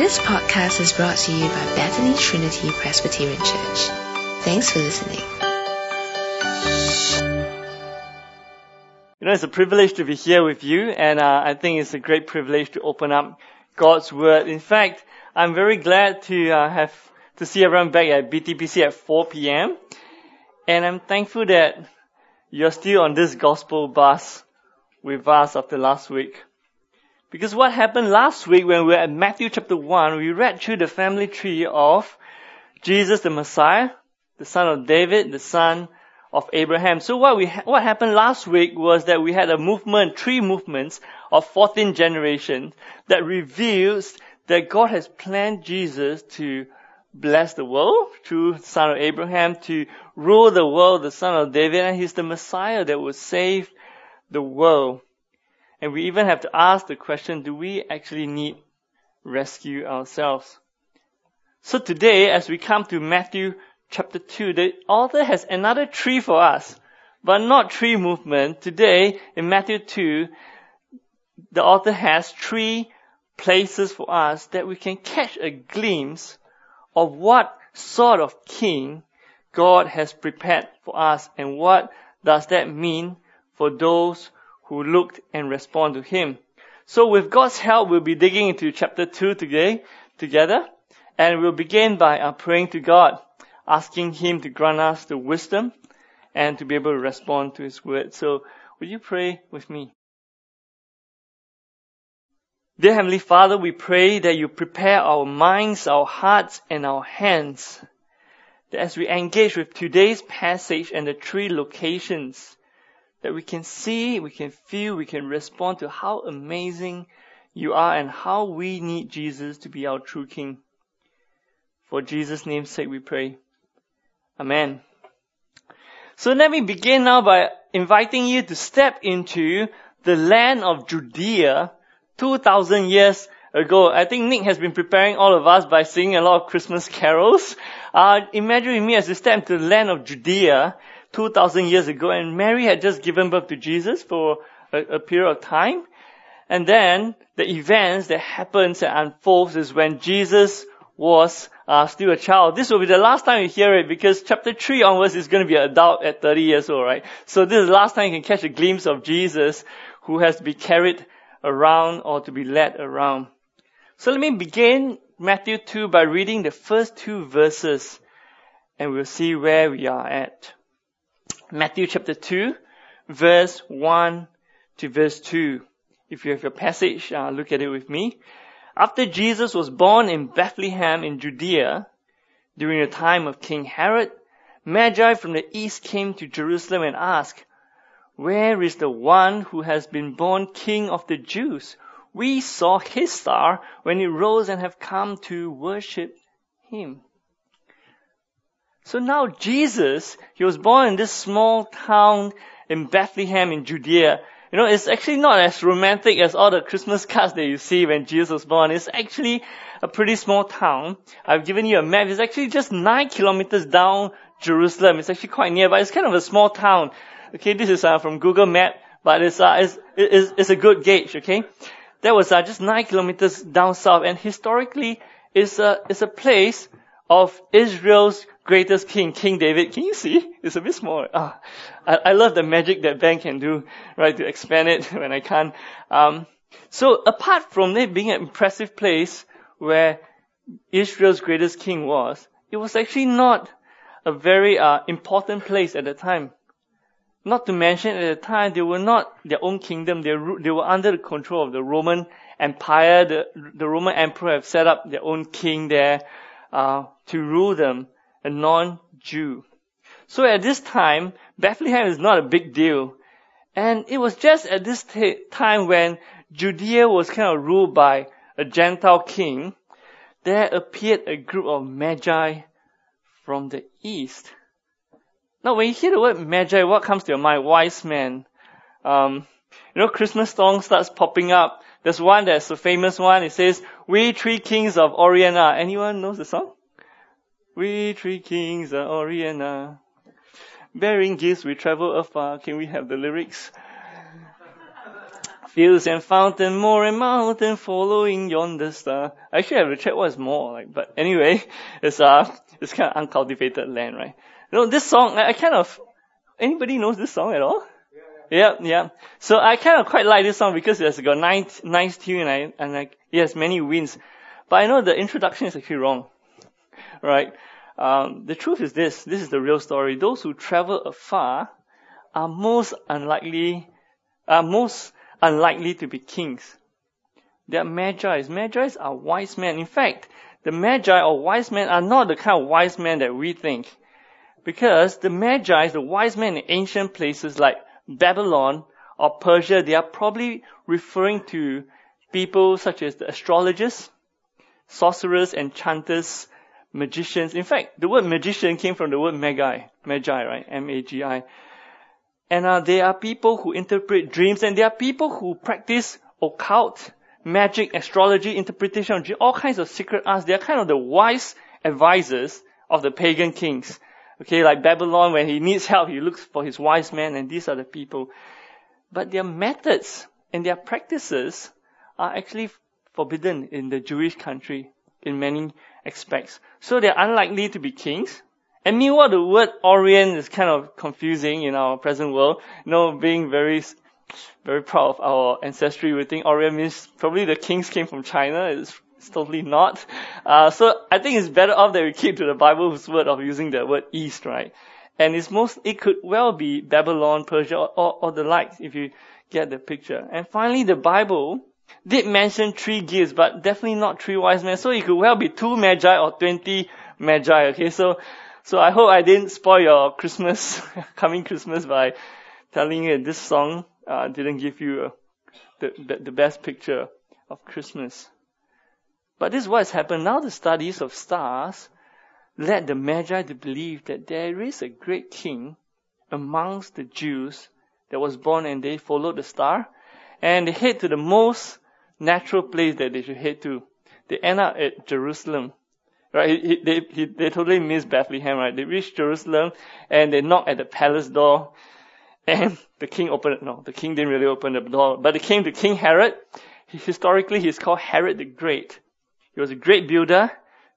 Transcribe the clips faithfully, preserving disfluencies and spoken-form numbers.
This podcast is brought to you by Bethany Trinity Presbyterian Church. Thanks for listening. You know, it's a privilege to be here with you, and uh, I think it's a great privilege to open up God's Word. In fact, I'm very glad to uh, have to see everyone back at B T P C at four p.m. And I'm thankful that you're still on this gospel bus with us after last week. Because what happened last week when we were at Matthew chapter one, we read through the family tree of Jesus the Messiah, the son of David, the son of Abraham. So what we what happened last week was that we had a movement, three movements of fourteen generations that reveals that God has planned Jesus to bless the world through the son of Abraham, to rule the world, the son of David, and he's the Messiah that will save the world. And we even have to ask the question, do we actually need rescue ourselves? So today, as we come to Matthew chapter two, the author has another tree for us, but not tree movement. Today, in Matthew two, the author has three places for us that we can catch a glimpse of what sort of king God has prepared for us and what does that mean for those who looked and respond to him. So with God's help, we'll be digging into chapter two today together. And we'll begin by uh, praying to God, asking him to grant us the wisdom and to be able to respond to his word. So would you pray with me? Dear Heavenly Father, we pray that you prepare our minds, our hearts, and our hands, that as we engage with today's passage and the three locations, that we can see, we can feel, we can respond to how amazing you are and how we need Jesus to be our true King. For Jesus' name's sake we pray. Amen. So let me begin now by inviting you to step into the land of Judea two thousand years ago. I think Nick has been preparing all of us by singing a lot of Christmas carols. Uh, imagine with me as you step into the land of Judea two thousand years ago, and Mary had just given birth to Jesus for a, a period of time. And then the events that happens and unfolds is when Jesus was uh, still a child. This will be the last time you hear it, because chapter three onwards is going to be an adult at thirty years old, right? So this is the last time you can catch a glimpse of Jesus who has to be carried around or to be led around. So let me begin Matthew two by reading the first two verses, and we'll see where we are at. Matthew chapter two, verse one to verse two. If you have your passage, uh, look at it with me. After Jesus was born in Bethlehem in Judea, during the time of King Herod, Magi from the east came to Jerusalem and asked, "Where is the one who has been born King of the Jews? We saw his star when it rose and have come to worship him." So now Jesus, he was born in this small town in Bethlehem in Judea. You know, it's actually not as romantic as all the Christmas cards that you see when Jesus was born. It's actually a pretty small town. I've given you a map. It's actually just nine kilometers down Jerusalem. It's actually quite nearby. It's kind of a small town. Okay, this is uh, from Google Map, but it's, uh, it's, it's, it's a good gauge, okay? That was uh, just nine kilometers down south, and historically, it's a, it's a place of Israel's greatest king, King David. Can you see? It's a bit small. Oh, I, I love the magic that Ben can do, right, to expand it when I can't. Um, so apart from it being an impressive place where Israel's greatest king was, it was actually not a very uh, important place at the time. Not to mention, at the time, they were not their own kingdom. They were, they were under the control of the Roman Empire. The, the Roman Emperor have set up their own king there uh, to rule them. A non-Jew. So at this time, Bethlehem is not a big deal. And it was just at this t- time when Judea was kind of ruled by a Gentile king, there appeared a group of Magi from the east. Now when you hear the word Magi, what comes to your mind? Wise men. Um, you know, Christmas song starts popping up. There's one that's a famous one. It says, "We three kings of Orient are." Anyone knows the song? "We three kings are Oriana. Bearing gifts we travel afar." Can we have the lyrics? fields and fountain, moor and mountain, following yonder star. I actually have to check what's more, like, but anyway, it's, uh, it's kind of uncultivated land, right? You know, this song, I, I kind of, anybody knows this song at all? Yeah, yeah. So I kind of quite like this song because it's got nice, nice tune and I, and like, it has many winds. But I know the introduction is actually wrong, right? Um, the truth is this, this is the real story. Those who travel afar are most unlikely, are most unlikely to be kings. They are Magi. Magi are wise men. In fact, the Magi or wise men are not the kind of wise men that we think. Because the Magi, the wise men in ancient places like Babylon or Persia, they are probably referring to people such as the astrologers, sorcerers, enchanters, magicians. In fact, the word magician came from the word Magi, Magi, right? M A G I. And uh, they are people who interpret dreams, and they are people who practice occult, magic, astrology, interpretation of dreams, all kinds of secret arts. They are kind of the wise advisors of the pagan kings. Okay, like Babylon, when he needs help, he looks for his wise men, and these are the people. But their methods and their practices are actually forbidden in the Jewish country in many aspects. So they're unlikely to be kings. And meanwhile, the word Orient is kind of confusing in our present world. You know, being very, very proud of our ancestry, we think Orient means probably the kings came from China. It's It's totally not. Uh, so I think it's better off that we keep to the Bible's word of using the word east, right? And it's most, it could well be Babylon, Persia, or, or, or the likes, if you get the picture. And finally, the Bible did mention three gifts, but definitely not three wise men. So it could well be two Magi or twenty Magi, okay? So, so I hope I didn't spoil your Christmas, coming Christmas by telling you this song, uh, didn't give you uh, the, the, the best picture of Christmas. But this is what has happened. Now the studies of stars led the Magi to believe that there is a great king amongst the Jews that was born, and they followed the star and they head to the most natural place that they should head to. They end up at Jerusalem. Right? They, they, they totally missed Bethlehem, right? They reached Jerusalem and they knocked at the palace door, and the king opened it. No, the king didn't really open the door, but it came to King Herod. Historically, he's called Herod the Great. He was a great builder,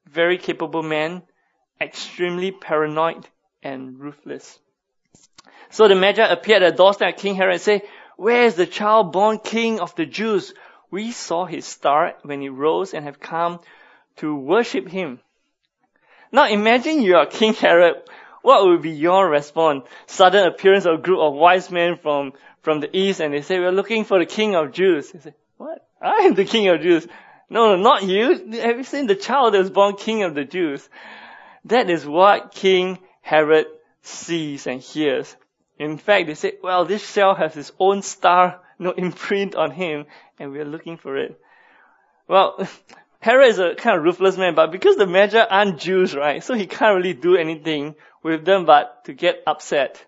very capable man, extremely paranoid and ruthless. So the Magi appeared at the doorstep of King Herod and said, "Where is the child born king of the Jews? We saw his star when it rose and have come to worship him." Now imagine you are King Herod. What would be your response? Sudden appearance of a group of wise men from, from the east, and they say, "We're looking for the king of Jews." He said, "What? I am the king of Jews." No, no, not you. Have you seen the child that was born king of the Jews? That is what King Herod sees and hears. In fact, they say, "Well, this child has his own star, no imprint on him, and we are looking for it." Well, Herod is a kind of ruthless man, but because the Magi aren't Jews, right? So he can't really do anything with them but to get upset.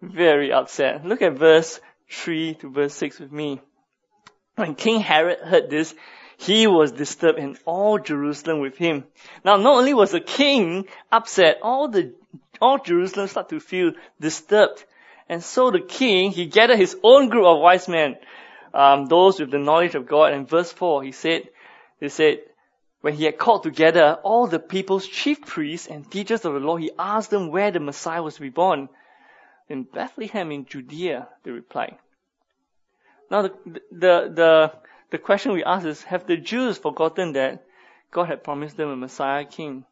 Very upset. Look at verse three to verse six with me. When King Herod heard this, he was disturbed, and all Jerusalem with him. Now, not only was the king upset, all the all Jerusalem started to feel disturbed. And so the king, he gathered his own group of wise men, um, those with the knowledge of God. And verse four, he said, he said, when he had called together all the people's chief priests and teachers of the law, he asked them where the Messiah was to be born. "In Bethlehem in Judea," they replied. Now, the the the The question we ask is, have the Jews forgotten that God had promised them a Messiah king?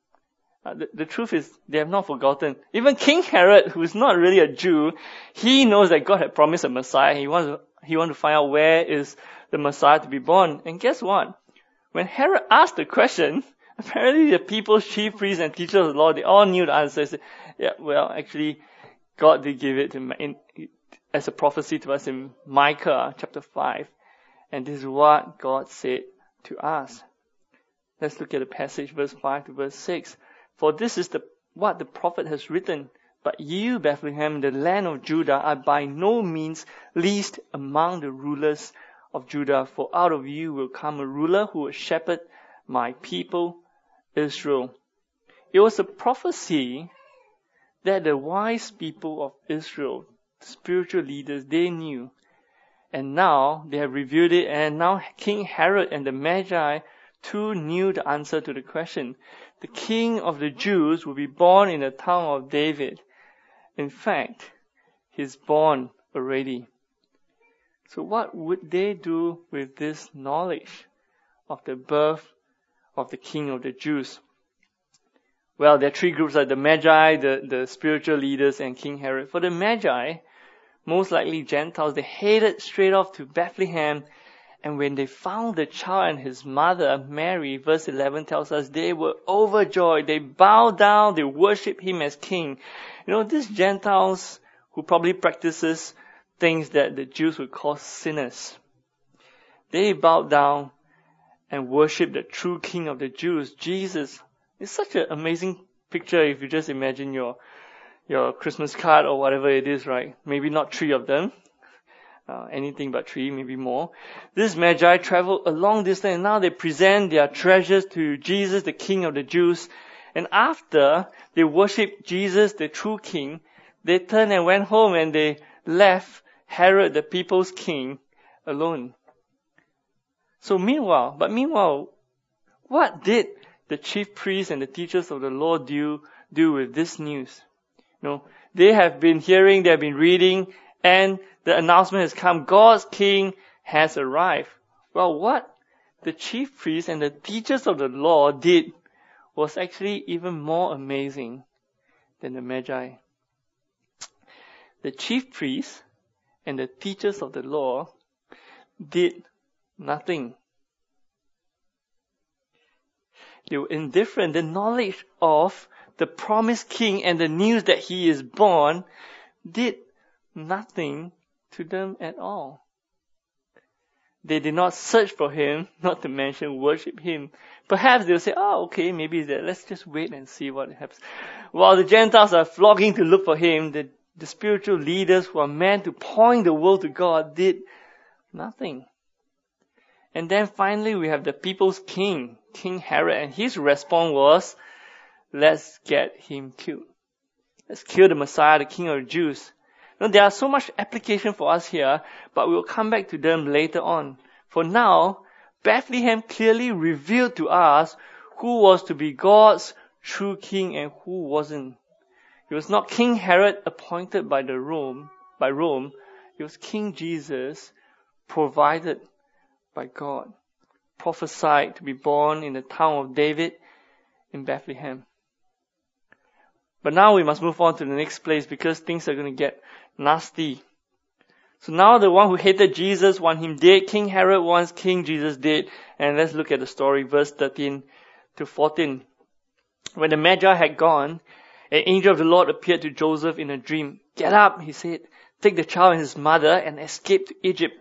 Uh, the, the truth is, they have not forgotten. Even King Herod, who is not really a Jew, he knows that God had promised a Messiah. He wants to, he wants to find out where is the Messiah to be born. And guess what? When Herod asked the question, apparently the people's chief priests and teachers of the law, they all knew the answer. Said, yeah, well, actually, God did give it to, in, as a prophecy to us in Micah chapter five. And this is what God said to us. Let's look at the passage, verse five to verse six. "For this is the what the prophet has written, but you, Bethlehem, the land of Judah, are by no means least among the rulers of Judah, for out of you will come a ruler who will shepherd my people, Israel." It was a prophecy that the wise people of Israel, spiritual leaders, they knew. And now they have revealed it, and now King Herod and the Magi too knew the answer to the question. The king of the Jews will be born in the town of David. In fact, he's born already. So what would they do with this knowledge of the birth of the king of the Jews? Well, there are three groups, like the Magi, the, the spiritual leaders, and King Herod. For the Magi, most likely Gentiles, they headed straight off to Bethlehem. And when they found the child and his mother, Mary, verse eleven tells us, they were overjoyed. They bowed down, they worshipped him as king. You know, these Gentiles who probably practices things that the Jews would call sinners. They bowed down and worshipped the true king of the Jews, Jesus. It's such an amazing picture if you just imagine your your Christmas card or whatever it is, right? Maybe not three of them. Uh, anything but three, maybe more. These Magi traveled a long distance, and now they present their treasures to Jesus, the king of the Jews. And after they worshipped Jesus, the true king, they turned and went home, and they left Herod, the people's king, alone. So meanwhile, but meanwhile, what did the chief priests and the teachers of the law do, do with this news? You know, they have been hearing, they have been reading, and the announcement has come. God's king has arrived. Well, what the chief priests and the teachers of the law did was actually even more amazing than the Magi. The chief priests and the teachers of the law did nothing. They were indifferent. The knowledge of the promised king and the news that he is born did nothing to them at all. They did not search for him, not to mention worship him. Perhaps they'll say, oh, okay, maybe he's there. Let's just wait and see what happens. While the Gentiles are flocking to look for him, the The spiritual leaders who are meant to point the world to God did nothing. And then finally we have the people's king, King Herod, and his response was, let's get him killed. Let's kill the Messiah, the king of the Jews. Now there are so much application for us here, but we'll come back to them later on. For now, Bethlehem clearly revealed to us who was to be God's true king and who wasn't. It was not King Herod appointed by the Rome, by Rome. It was King Jesus provided by God, prophesied to be born in the town of David in Bethlehem. But now we must move on to the next place because things are going to get nasty. So now the one who hated Jesus wants him dead. King Herod wants King Jesus dead. And let's look at the story, verse thirteen to fourteen. When the Magi had gone, an angel of the Lord appeared to Joseph in a dream. Get up, he said. Take the child and his mother and escape to Egypt.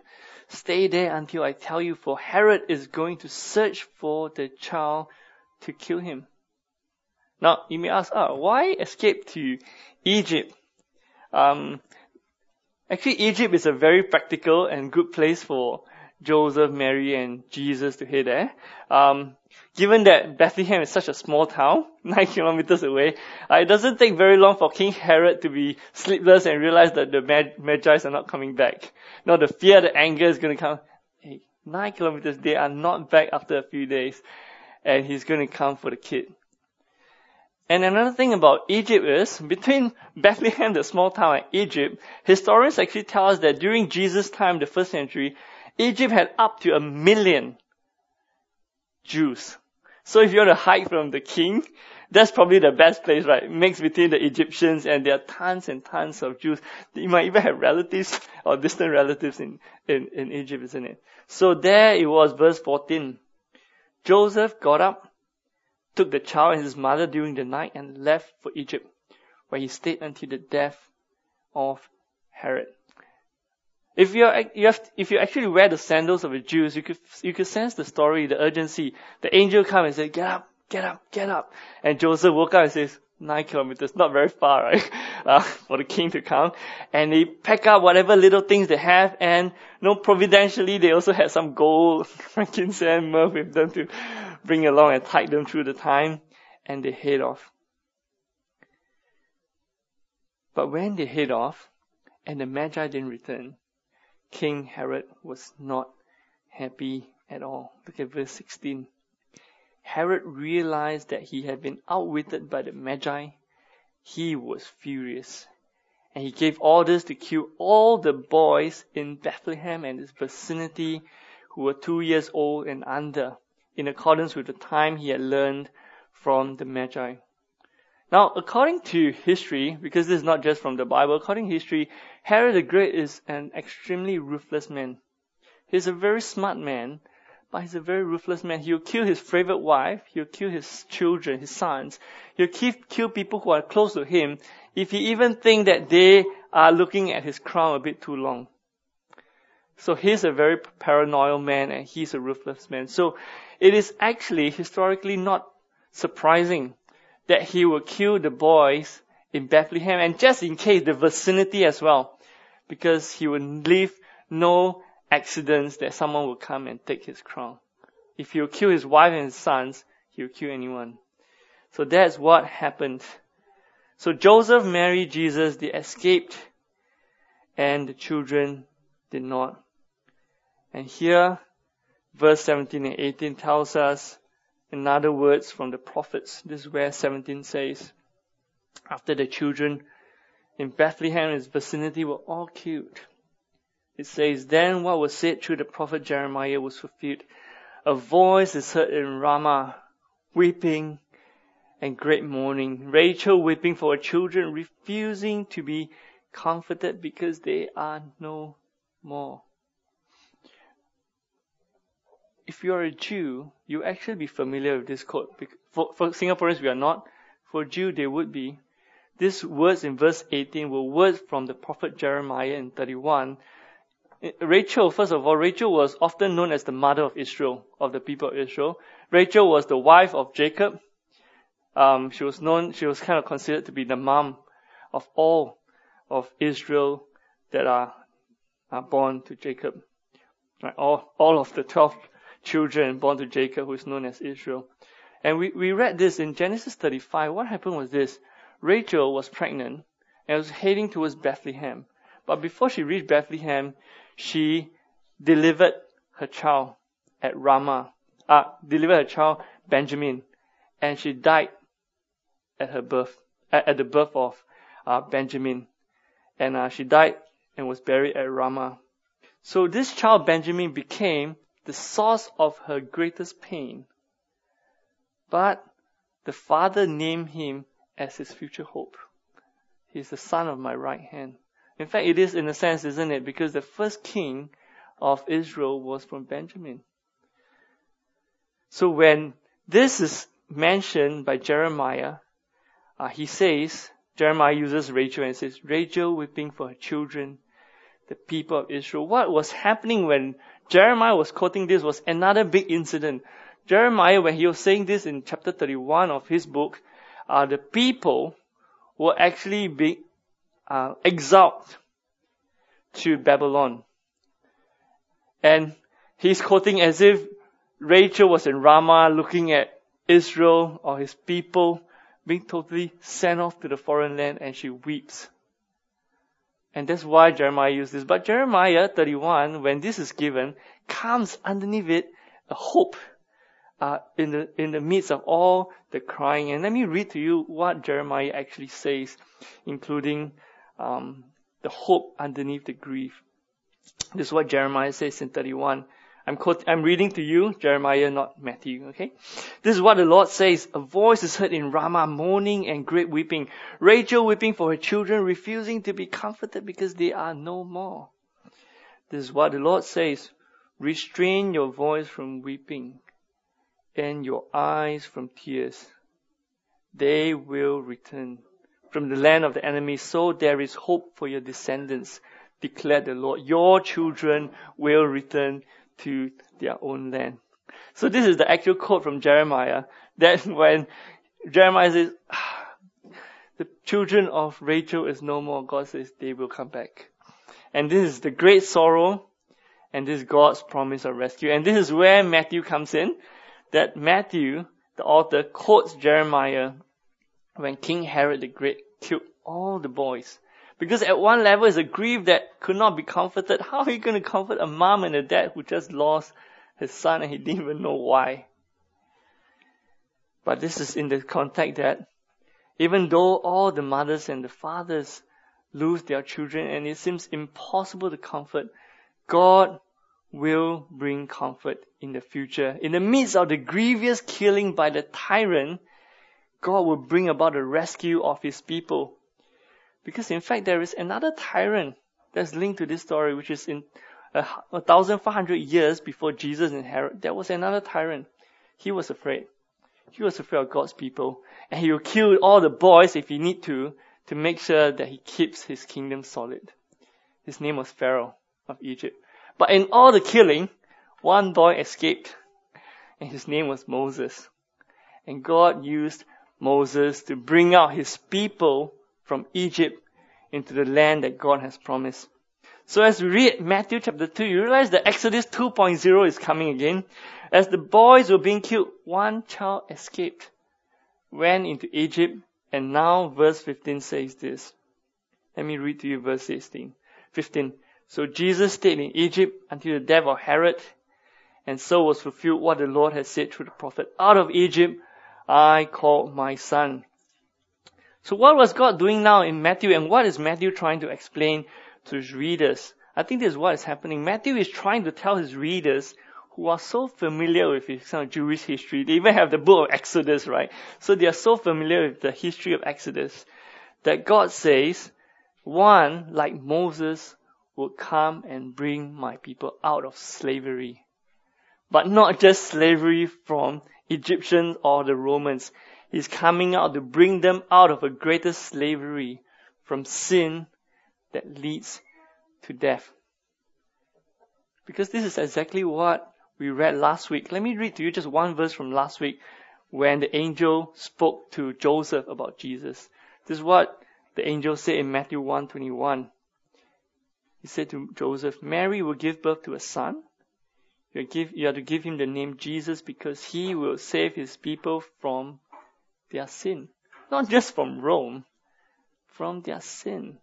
Stay there until I tell you, for Herod is going to search for the child to kill him. Now, you may ask, oh, why escape to Egypt? Um, actually, Egypt is a very practical and good place for Joseph, Mary, and Jesus to head there. Um, given that Bethlehem is such a small town, nine kilometers away, uh, it doesn't take very long for King Herod to be sleepless and realize that the Mag- Magi's are not coming back. Now the fear, the anger is going to come. Hey, nine kilometers, they are not back after a few days. And he's going to come for the kid. And another thing about Egypt is, between Bethlehem, the small town, and Egypt, historians actually tell us that during Jesus' time, the first century, Egypt had up to a million Jews. So if you want to hide from the king, that's probably the best place, right? Mixed between the Egyptians, and there are tons and tons of Jews. You might even have relatives or distant relatives in, in, in Egypt, isn't it? So there it was, verse fourteen. Joseph got up, took the child and his mother during the night and left for Egypt, where he stayed until the death of Herod. If you're, you have, if you actually wear the sandals of the Jews, you could, you could sense the story, the urgency. The angel comes and says, get up, get up, get up. And Joseph woke up and says, nine kilometers, not very far, right? Uh, for the king to come. And they pack up whatever little things they have, and you know, providentially they also had some gold, frankincense, myrrh with them to bring along and tide them through the time. And they head off. But when they head off, and the Magi didn't return, King Herod was not happy at all. Look at verse sixteen. Herod realized that he had been outwitted by the Magi. He was furious, and he gave orders to kill all the boys in Bethlehem and its vicinity who were two years old and under, in accordance with the time he had learned from the Magi. Now, according to history, because this is not just from the Bible, according to history, Herod the Great is an extremely ruthless man. He's a very smart man, but he's a very ruthless man. He'll kill his favorite wife, he'll kill his children, his sons, he'll kill people who are close to him, if he even thinks that they are looking at his crown a bit too long. So he's a very paranoid man, and he's a ruthless man. So it is actually historically not surprising that he will kill the boys in Bethlehem, and just in case, the vicinity as well, because he will leave no accidents that someone will come and take his crown. If he will kill his wife and his sons, he will kill anyone. So that's what happened. So Joseph, Mary, Jesus, they escaped, and the children did not. And here, verse seventeen and eighteen tells us, in other words, from the prophets. This is where seventeen says, after the children in Bethlehem and its vicinity were all killed, it says, then what was said through the prophet Jeremiah was fulfilled. A voice is heard in Ramah, weeping and great mourning. Rachel weeping for her children, refusing to be comforted because they are no more. If you are a Jew, you'll actually be familiar with this quote. For, for Singaporeans, we are not. For Jew, they would be. These words in verse eighteen were words from the prophet Jeremiah in thirty-one. Rachel, first of all, Rachel was often known as the mother of Israel, of the people of Israel. Rachel was the wife of Jacob. Um, she was known, she was kind of considered to be the mom of all of Israel that are, are born to Jacob. Right? All, all of the twelve children born to Jacob, who is known as Israel. And we, we read this in Genesis thirty-five. What happened was this. Rachel was pregnant and was heading towards Bethlehem. But before she reached Bethlehem, she delivered her child at Ramah, uh, delivered her child Benjamin, and she died at her birth, at, at the birth of uh, Benjamin. And uh, she died and was buried at Ramah. So this child Benjamin became the source of her greatest pain. But the father named him as his future hope. He is the son of my right hand. In fact, it is in a sense, isn't it? Because the first king of Israel was from Benjamin. So when this is mentioned by Jeremiah, uh, he says, Jeremiah uses Rachel and says, Rachel weeping for her children, the people of Israel. What was happening when Jeremiah was quoting this was another big incident. Jeremiah, when he was saying this in chapter thirty-one of his book, uh, the people were actually being uh, exiled to Babylon. And he's quoting as if Rachel was in Ramah looking at Israel or his people being totally sent off to the foreign land, and she weeps. And that's why Jeremiah used this. But Jeremiah thirty-one, when this is given, comes underneath it a hope uh, in the in the midst of all the crying. And let me read to you what Jeremiah actually says, including um, the hope underneath the grief. This is what Jeremiah says in thirty-one. I'm quoting, I'm reading to you, Jeremiah, not Matthew, okay? This is what the Lord says. A voice is heard in Ramah, mourning and great weeping. Rachel weeping for her children, refusing to be comforted because they are no more. This is what the Lord says. Restrain your voice from weeping and your eyes from tears. They will return from the land of the enemy, so there is hope for your descendants, declared the Lord. Your children will return to their own land. So this is the actual quote from Jeremiah, that when Jeremiah says, ah, the children of Rachel is no more, God says they will come back. And this is the great sorrow, and this is God's promise of rescue. And this is where Matthew comes in, that Matthew, the author, quotes Jeremiah when King Herod the Great killed all the boys. Because at one level it's a grief that could not be comforted. How are you going to comfort a mom and a dad who just lost his son and he didn't even know why? But this is in the context that even though all the mothers and the fathers lose their children and it seems impossible to comfort, God will bring comfort in the future. In the midst of the grievous killing by the tyrant, God will bring about the rescue of his people. Because in fact, there is another tyrant that's linked to this story, which is in uh, fifteen hundred years before Jesus and Herod. There was another tyrant. He was afraid. He was afraid of God's people. And he will kill all the boys if he need to, to make sure that he keeps his kingdom solid. His name was Pharaoh of Egypt. But in all the killing, one boy escaped. And his name was Moses. And God used Moses to bring out his people from Egypt into the land that God has promised. So as we read Matthew chapter two, you realize that Exodus two point oh is coming again. As the boys were being killed, one child escaped, went into Egypt, and now verse fifteen says this. Let me read to you verse sixteen, fifteen. So Jesus stayed in Egypt until the death of Herod, and so was fulfilled what the Lord had said through the prophet, out of Egypt I called my son. So what was God doing now in Matthew, and what is Matthew trying to explain to his readers? I think this is what is happening. Matthew is trying to tell his readers who are so familiar with his kind of Jewish history. They even have the book of Exodus, right? So they are so familiar with the history of Exodus that God says, one like Moses will come and bring my people out of slavery. But not just slavery from Egyptians or the Romans. He's coming out to bring them out of a greater slavery from sin that leads to death. Because this is exactly what we read last week. Let me read to you just one verse from last week when the angel spoke to Joseph about Jesus. This is what the angel said in Matthew one twenty-one. He said to Joseph, Mary will give birth to a son. You are to give him the name Jesus because he will save his people from their sin. Not just from Rome, from their sin.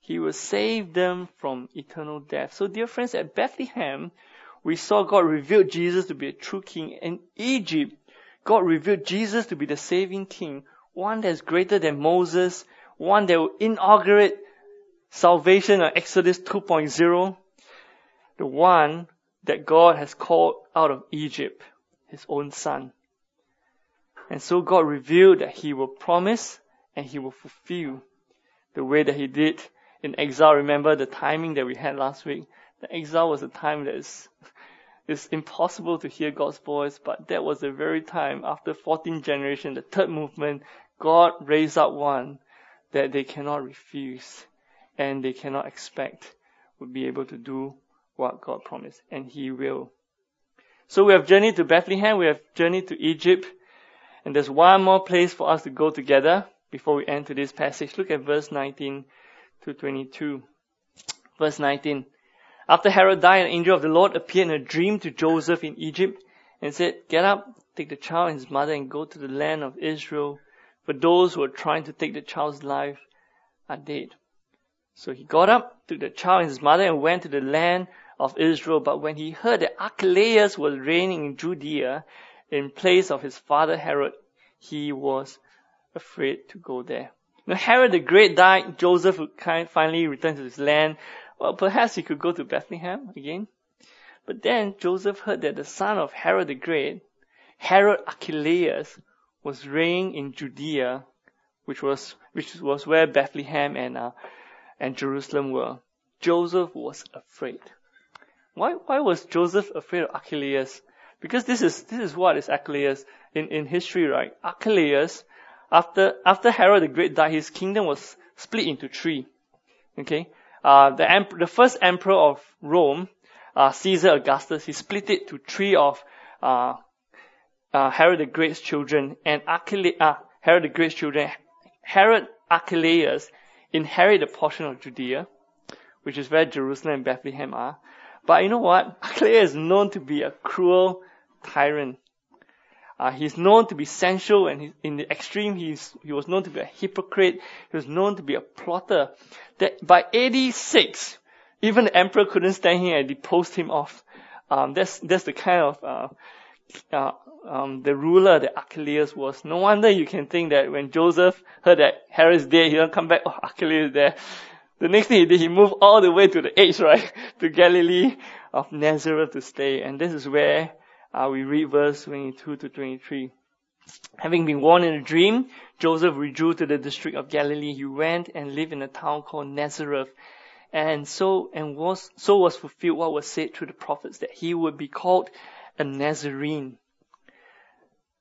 He will save them from eternal death. So dear friends, at Bethlehem, we saw God reveal Jesus to be a true king. In Egypt, God revealed Jesus to be the saving king, one that is greater than Moses, one that will inaugurate salvation of Exodus two point oh, the one that God has called out of Egypt, his own son. And so God revealed that he will promise and he will fulfill the way that he did in exile. Remember the timing that we had last week? The exile was a time that is it's impossible to hear God's voice, but that was the very time after fourteenth generation, the third movement, God raised up one that they cannot refuse and they cannot expect would be able to do what God promised, and he will. So we have journeyed to Bethlehem, we have journeyed to Egypt, and there's one more place for us to go together before we end today's passage. Look at verse nineteen to twenty-two. Verse nineteen. After Herod died, an angel of the Lord appeared in a dream to Joseph in Egypt and said, get up, take the child and his mother and go to the land of Israel, for those who are trying to take the child's life are dead. So he got up, took the child and his mother and went to the land of Israel. But when he heard that Archelaus was reigning in Judea, in place of his father Herod, he was afraid to go there. Now Herod the Great died. Joseph would kind finally return to his land. Well, perhaps he could go to Bethlehem again. But then Joseph heard that the son of Herod the Great, Herod Archelaus, was reigning in Judea, which was which was where Bethlehem and uh, and Jerusalem were. Joseph was afraid. Why why was Joseph afraid of Archelaus? Because this is this is what is Archelaus in, in history, right? Archelaus, after after Herod the Great died, his kingdom was split into three. Okay, uh, the emp- the first emperor of Rome, uh, Caesar Augustus, he split it to three of uh, uh, Herod the Great's children, and Archelaus, uh, Herod the Great's children, Herod Archelaus inherited a portion of Judea, which is where Jerusalem and Bethlehem are. But you know what? Archelaus is known to be a cruel tyrant. Uh, he's known to be sensual, and he, in the extreme, he's, he was known to be a hypocrite. He was known to be a plotter. That by eighty-six, even the emperor couldn't stand him and deposed him off. Um, that's that's the kind of uh, uh, um, the ruler that Archelaus was. No wonder you can think that when Joseph heard that Herod's dead, he don't come back. Oh, Archelaus is there. The next thing he did, he moved all the way to the edge, right, to Galilee of Nazareth to stay. And this is where Uh, we read verse twenty-two to twenty-three. Having been warned in a dream, Joseph withdrew to the district of Galilee. He went and lived in a town called Nazareth. And so and was so was fulfilled what was said through the prophets, that he would be called a Nazarene.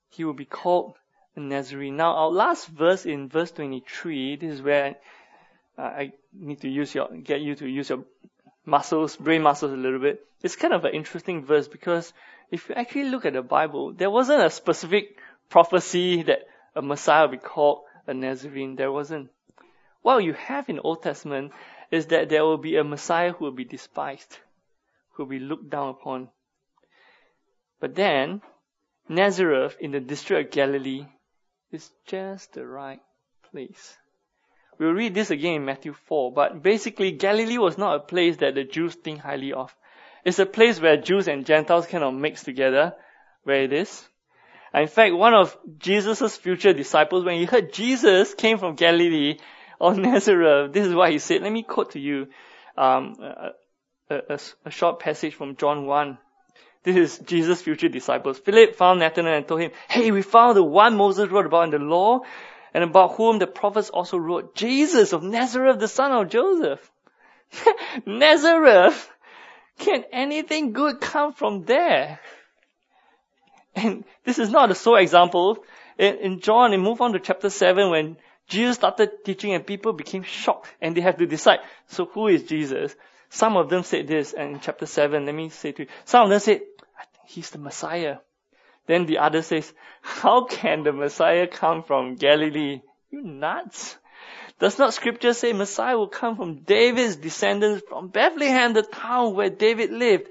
He would be called a Nazarene. Now, our last verse in verse twenty-three, this is where I, uh, I need to use your get you to use your muscles, brain muscles a little bit. It's kind of an interesting verse, because if you actually look at the Bible, there wasn't a specific prophecy that a Messiah would be called a Nazarene. There wasn't. What you have in the Old Testament is that there will be a Messiah who will be despised, who will be looked down upon. But then, Nazareth in the district of Galilee is just the right place. We'll read this again in Matthew four, but basically Galilee was not a place that the Jews think highly of. It's a place where Jews and Gentiles kind of mix together, where it is. And in fact, one of Jesus' future disciples, when he heard Jesus came from Galilee or Nazareth, this is what he said. Let me quote to you um, a, a, a short passage from John one. This is Jesus' future disciples. Philip found Nathanael and told him, "Hey, we found the one Moses wrote about in the law, and about whom the prophets also wrote, Jesus of Nazareth, the son of Joseph." Nazareth! Can anything good come from there? And this is not a sole example. In, in John, it moved on to chapter seven when Jesus started teaching and people became shocked and they have to decide, so who is Jesus? Some of them said this, and in chapter seven, let me say to you, some of them said, "I think he's the Messiah." Then the other says, "How can the Messiah come from Galilee? You nuts. Does not scripture say Messiah will come from David's descendants, from Bethlehem, the town where David lived?"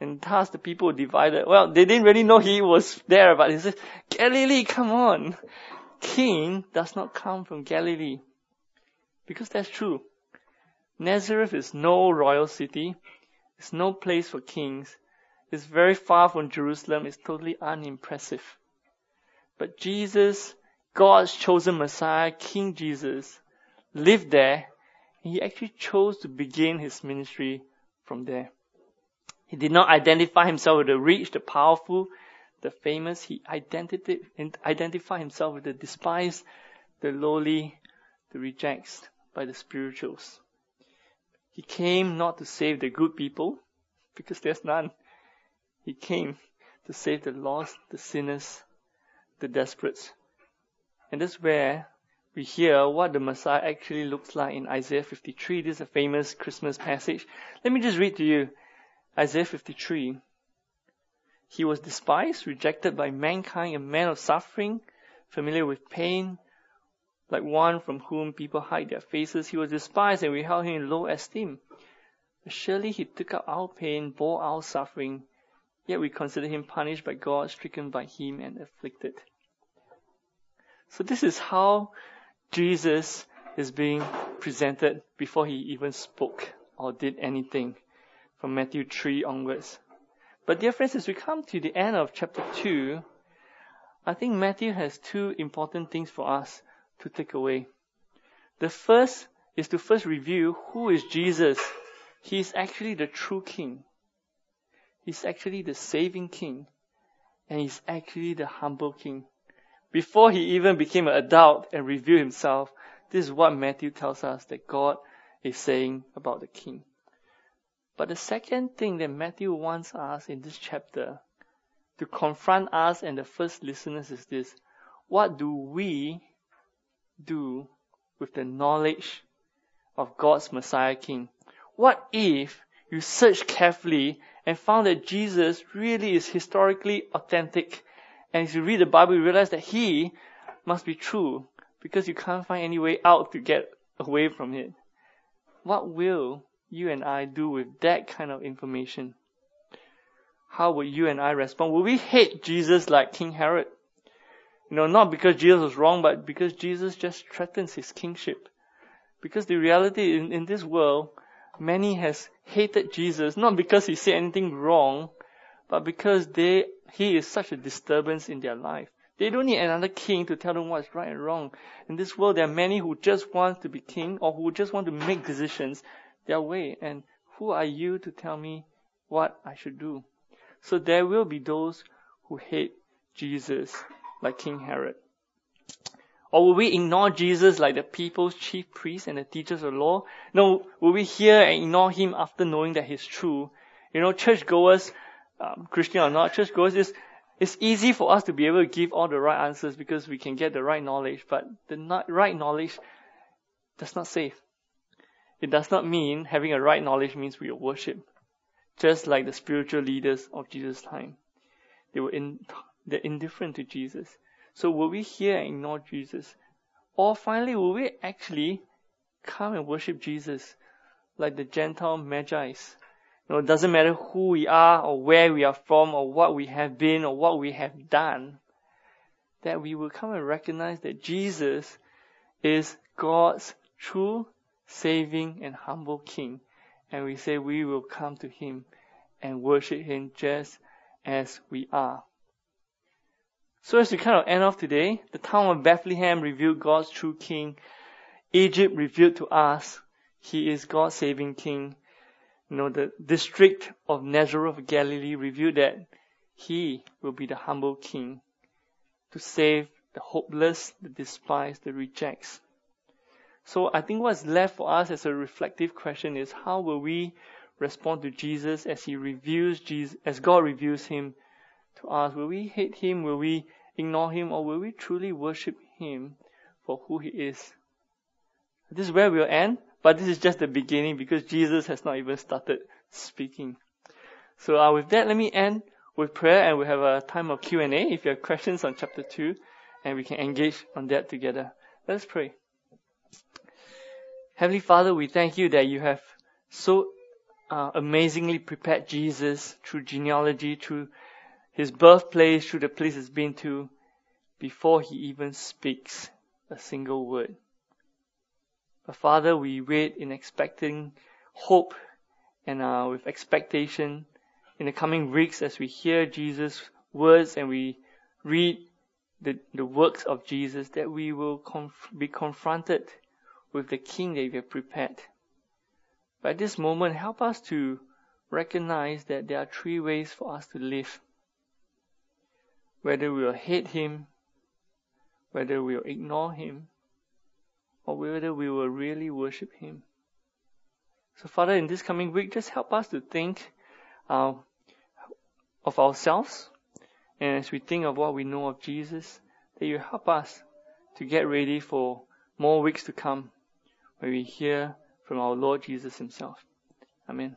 And thus the people divided. Well, they didn't really know he was there, but he says, Galilee, come on. King does not come from Galilee. Because that's true. Nazareth is no royal city. It's no place for kings. It's very far from Jerusalem. It's totally unimpressive. But Jesus, God's chosen Messiah, King Jesus, lived there, and he actually chose to begin his ministry from there. He did not identify himself with the rich, the powerful, the famous. He identified himself with the despised, the lowly, the rejects by the spirituals. He came not to save the good people, because there's none. He came to save the lost, the sinners, the desperate. And that's where we hear what the Messiah actually looks like in Isaiah fifty-three. This is a famous Christmas passage. Let me just read to you Isaiah fifty-three. "He was despised, rejected by mankind, a man of suffering, familiar with pain, like one from whom people hide their faces. He was despised, and we held him in low esteem. Surely he took up our pain, bore our suffering, yet we consider him punished by God, stricken by him, and afflicted." So this is how Jesus is being presented before he even spoke or did anything, from Matthew three onwards. But dear friends, as we come to the end of chapter two, I think Matthew has two important things for us to take away. The first is to first review who is Jesus. He is actually the true king. He's actually the saving king. And he's actually the humble king. Before he even became an adult and revealed himself, this is what Matthew tells us that God is saying about the king. But the second thing that Matthew wants us in this chapter to confront us and the first listeners is this: what do we do with the knowledge of God's Messiah King? What if you search carefully and found that Jesus really is historically authentic? And if you read the Bible, you realize that he must be true, because you can't find any way out to get away from it. What will you and I do with that kind of information? How will you and I respond? Will we hate Jesus like King Herod You know, not because Jesus was wrong, but because Jesus just threatens his kingship. Because the reality in, in this world, many has hated Jesus, not because he said anything wrong, but because they he is such a disturbance in their life. They don't need another king to tell them what's right and wrong. In this world, there are many who just want to be king or who just want to make decisions their way. And who are you to tell me what I should do? So there will be those who hate Jesus, like King Herod. Or will we ignore Jesus like the people's chief priests and the teachers of the law? No, will we hear and ignore him after knowing that he's true? You know, churchgoers, um, Christian or not, churchgoers is... It's easy for us to be able to give all the right answers because we can get the right knowledge, but the not right knowledge does not save. It does not mean having a right knowledge means we worship, just like the spiritual leaders of Jesus' time. They were in, they're indifferent to Jesus. So will we hear and ignore Jesus? Or finally, will we actually come and worship Jesus like the Gentile Magi? You know, it doesn't matter who we are or where we are from or what we have been or what we have done, that we will come and recognize that Jesus is God's true, saving and humble King. And we say we will come to him and worship him just as we are. So as we kind of end off today, the town of Bethlehem revealed God's true King. Egypt revealed to us he is God's saving King. You know, the district of Nazareth of Galilee revealed that he will be the humble king to save the hopeless, the despised, the rejects. So I think what's left for us as a reflective question is, how will we respond to Jesus as he reveals Jesus, as God reveals him to us? Will we hate him? Will we ignore him? Or will we truly worship him for who he is? This is where we'll end. But this is just the beginning, because Jesus has not even started speaking. So uh, with that, let me end with prayer, and we'll have a time of Q and A if you have questions on chapter two, and we can engage on that together. Let's pray. Heavenly Father, we thank you that you have so uh, amazingly prepared Jesus through genealogy, through his birthplace, through the place he's been to, before he even speaks a single word. But Father, we wait in expecting hope and uh, with expectation in the coming weeks as we hear Jesus' words and we read the, the works of Jesus, that we will conf- be confronted with the King that you have prepared. But at this moment, help us to recognize that there are three ways for us to live. Whether we will hate him, whether we will ignore him, or whether we will really worship him. So Father, in this coming week, just help us to think uh, of ourselves, and as we think of what we know of Jesus, that you help us to get ready for more weeks to come, where we hear from our Lord Jesus himself. Amen.